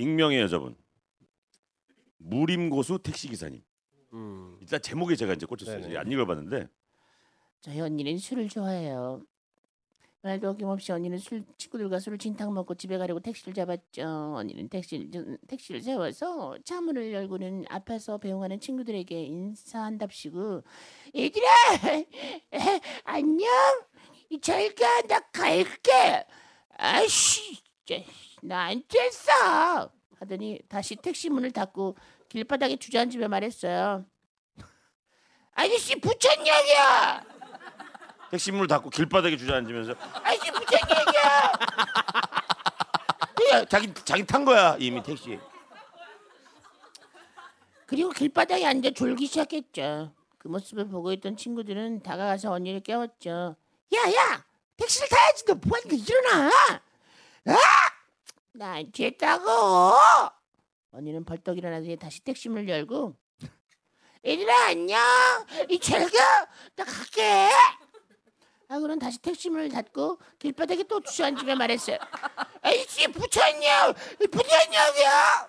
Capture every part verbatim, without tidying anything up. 익명의 여자분 무림고수 택시 기사님. 음. 일단 제목에 제가 이제 꽂혔어요. 네네. 안 읽어봤는데 저희 언니는 술을 좋아해요. 말도 어김없이 언니는 술 친구들과 술을 진탕 먹고 집에 가려고 택시를 잡았죠. 언니는 택시, 택시를 세워서 차문을 열고는 아파서 배웅하는 친구들에게 인사한답시고 얘들아 안녕 저희가 나 갈게 아이씨 나 안 됐어 하더니 다시 택시 문을 닫고 길바닥에 주저앉으며 말했어요. 아저씨 부천역이야. 택시 문을 닫고 길바닥에 주저앉으면서 아저씨 부천역이야. 네, 자기 자기 탄 거야 이미 택시. 그리고 길바닥에 앉아 졸기 시작했죠. 그 모습을 보고 있던 친구들은 다가가서 언니를 깨웠죠. 야야 택시를 타야지 너 뭐하니까 일어나. 아! 나 안 취했다고. 언니는 벌떡 일어나더니 다시 택시문을 열고 얘들아 안녕 이 제가 나 갈게 하고는 다시 택시문을 닫고 길바닥에 또 주저앉으며 말했어요. 아이씨 부천역 부천역이야.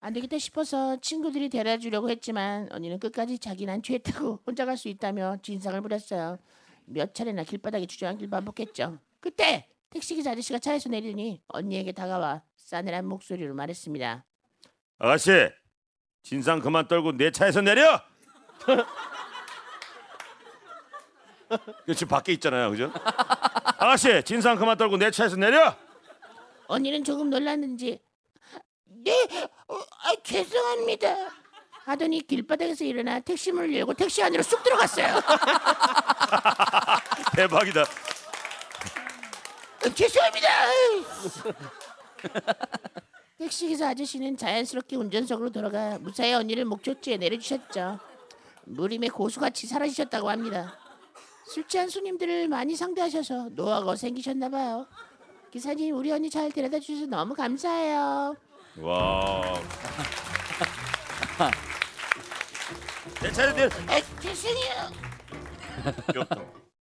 안되겠다 싶어서 친구들이 데려다주려고 했지만 언니는 끝까지 자기는 안 취했다고 혼자 갈 수 있다며 진상을 부렸어요. 몇 차례나 길바닥에 주저앉길 반복했죠. 그때 택시기사 아저씨가 차에서 내리더니 언니에게 다가와 싸늘한 목소리로 말했습니다. 아가씨 진상 그만 떨고 내 차에서 내려. 지금 밖에 있잖아요 그죠? 아가씨 진상 그만 떨고 내 차에서 내려. 언니는 조금 놀랐는지 네 어, 아, 죄송합니다 하더니 길바닥에서 일어나 택시문을 열고 택시 안으로 쑥 들어갔어요. 대박이다. 죄송합니다. 택시기사 아저씨는 자연스럽게 운전석으로 돌아가 무사히 언니를 목적지에 내려주셨죠. 무림의 고수같이 사라지셨다고 합니다. 술 취한 손님들을 많이 상대하셔서 노하우가 생기셨나 봐요. 기사님 우리 언니 잘 데려다 주셔서 너무 감사해요. 와. 내 차례 내. 아, 죄송해요.